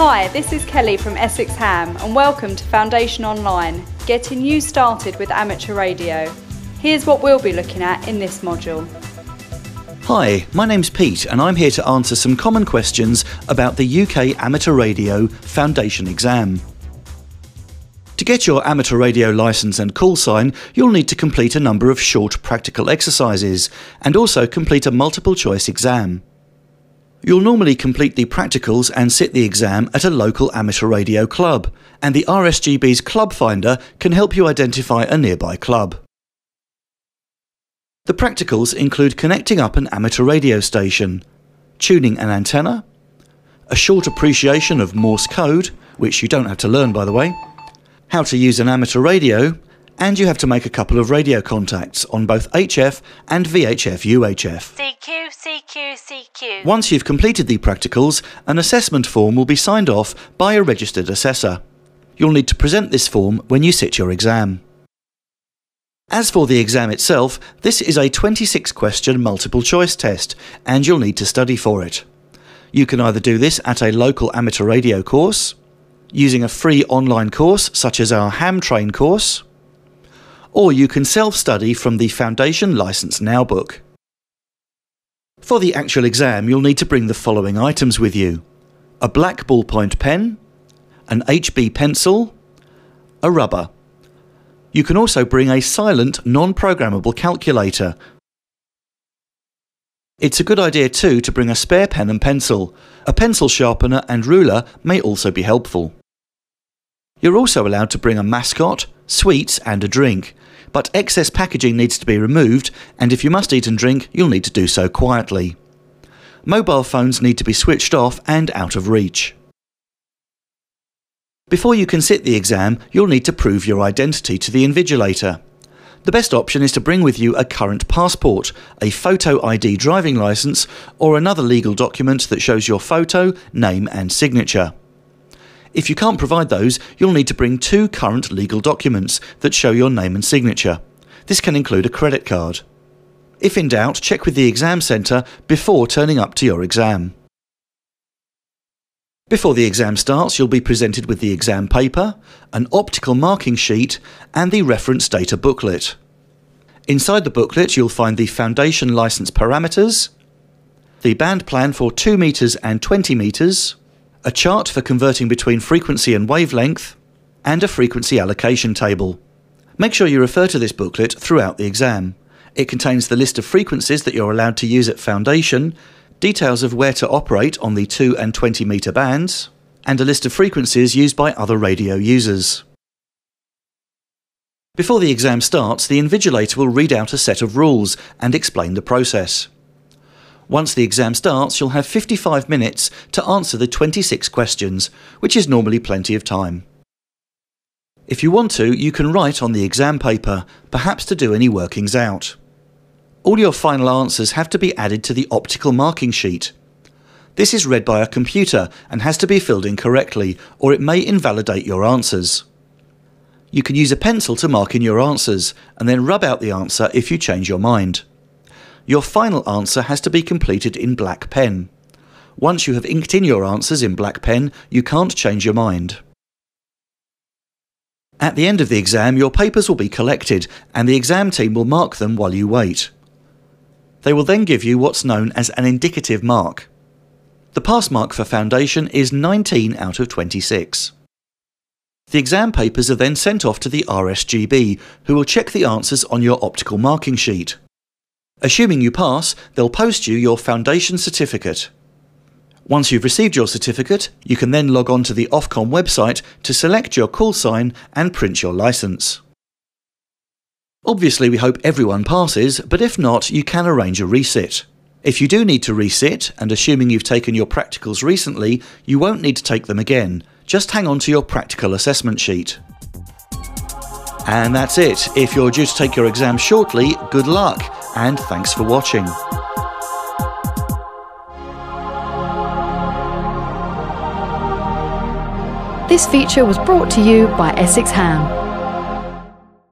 Hi, this is Kelly from Essex Ham and welcome to Foundation Online, getting you started with amateur radio. Here's what we'll be looking at in this module. Hi, my name's Pete and I'm here to answer some common questions about the UK Amateur Radio Foundation exam. To get your amateur radio licence and call sign, you'll need to complete a number of short practical exercises and also complete a multiple choice exam. You'll normally complete the practicals and sit the exam at a local amateur radio club, and the RSGB's club finder can help you identify a nearby club. The practicals include connecting up an amateur radio station, tuning an antenna, a short appreciation of Morse code, which you don't have to learn by the way, how to use an amateur radio, and you have to make a couple of radio contacts on both HF and VHF-UHF. CQ, CQ, CQ. Once you've completed the practicals, an assessment form will be signed off by a registered assessor. You'll need to present this form when you sit your exam. As for the exam itself, this is a 26-question multiple choice test, and you'll need to study for it. You can either do this at a local amateur radio course, using a free online course such as our Ham Train course, or you can self-study from the Foundation Licence Now book. For the actual exam, you'll need to bring the following items with you: a black ballpoint pen, an HB pencil, a rubber. You can also bring a silent, non-programmable calculator. It's a good idea too to bring a spare pen and pencil. A pencil sharpener and ruler may also be helpful. You're also allowed to bring a mascot, sweets and a drink, but excess packaging needs to be removed, and if you must eat and drink, you'll need to do so quietly. Mobile phones need to be switched off and out of reach. Before you can sit the exam, you'll need to prove your identity to the invigilator. The best option is to bring with you a current passport, a photo ID driving licence, or another legal document that shows your photo, name and signature. If you can't provide those, you'll need to bring two current legal documents that show your name and signature. This can include a credit card. If in doubt, check with the exam centre before turning up to your exam. Before the exam starts, you'll be presented with the exam paper, an optical marking sheet, and the reference data booklet. Inside the booklet, you'll find the foundation licence parameters, the band plan for 2 metres and 20 metres, a chart for converting between frequency and wavelength, and a frequency allocation table. Make sure you refer to this booklet throughout the exam. It contains the list of frequencies that you're allowed to use at Foundation, details of where to operate on the 2 and 20 metre bands, and a list of frequencies used by other radio users. Before the exam starts, the invigilator will read out a set of rules and explain the process. Once the exam starts, you'll have 55 minutes to answer the 26 questions, which is normally plenty of time. If you want to, you can write on the exam paper, perhaps to do any workings out. All your final answers have to be added to the optical marking sheet. This is read by a computer and has to be filled in correctly, or it may invalidate your answers. You can use a pencil to mark in your answers, and then rub out the answer if you change your mind. Your final answer has to be completed in black pen. Once you have inked in your answers in black pen, you can't change your mind. At the end of the exam, your papers will be collected and the exam team will mark them while you wait. They will then give you what's known as an indicative mark. The pass mark for Foundation is 19 out of 26. The exam papers are then sent off to the RSGB, who will check the answers on your optical marking sheet. Assuming you pass, they'll post you your Foundation certificate. Once you've received your certificate, you can then log on to the Ofcom website to select your call sign and print your licence. Obviously, we hope everyone passes, but if not, you can arrange a resit. If you do need to resit, and assuming you've taken your practicals recently, you won't need to take them again. Just hang on to your practical assessment sheet. And that's it. If you're due to take your exam shortly, good luck and thanks for watching. This feature was brought to you by Essex Ham.